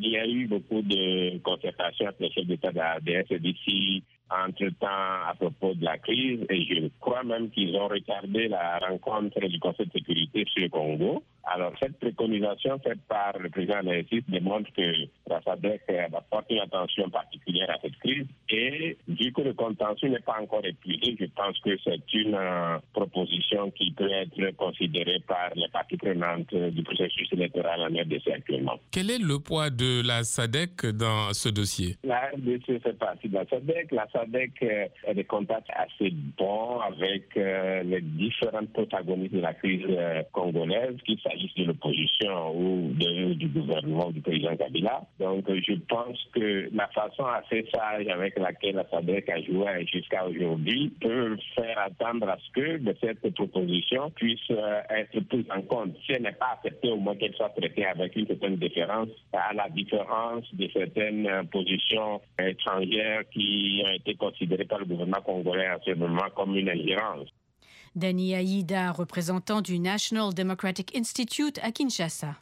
il y a eu beaucoup de concertations avec les chefs d'État de la SADC entre-temps à propos de la crise, et je crois même qu'ils ont retardé la rencontre du Conseil de sécurité sur le Congo. Alors cette préconisation faite par le président de l'AESIS démontre que la SADC apporte une attention particulière à cette crise, et vu que le contentieux n'est pas encore épuisé, je pense que c'est une proposition qui peut être considérée par les parties prenantes du processus électoral en RDC actuellement. Quel est le poids de la SADC dans ce dossier? La RDC fait partie de la SADC. La SADC a des contacts assez bons avec les différents protagonistes de la crise congolaise, qu'il s'agisse de l'opposition ou du gouvernement du président Kabila. Donc je pense que la façon assez sage avec laquelle la SADC a joué jusqu'à aujourd'hui peut faire attendre à ce que cette proposition puisse être prise en compte. Si elle n'est pas acceptée, au moins qu'elle soit traitée avec une certaine différence, à la différence de certaines positions étrangères qui ont été considérées par le gouvernement congolais en ce moment comme une ingérence. Dany Ayida, représentant du National Democratic Institute à Kinshasa.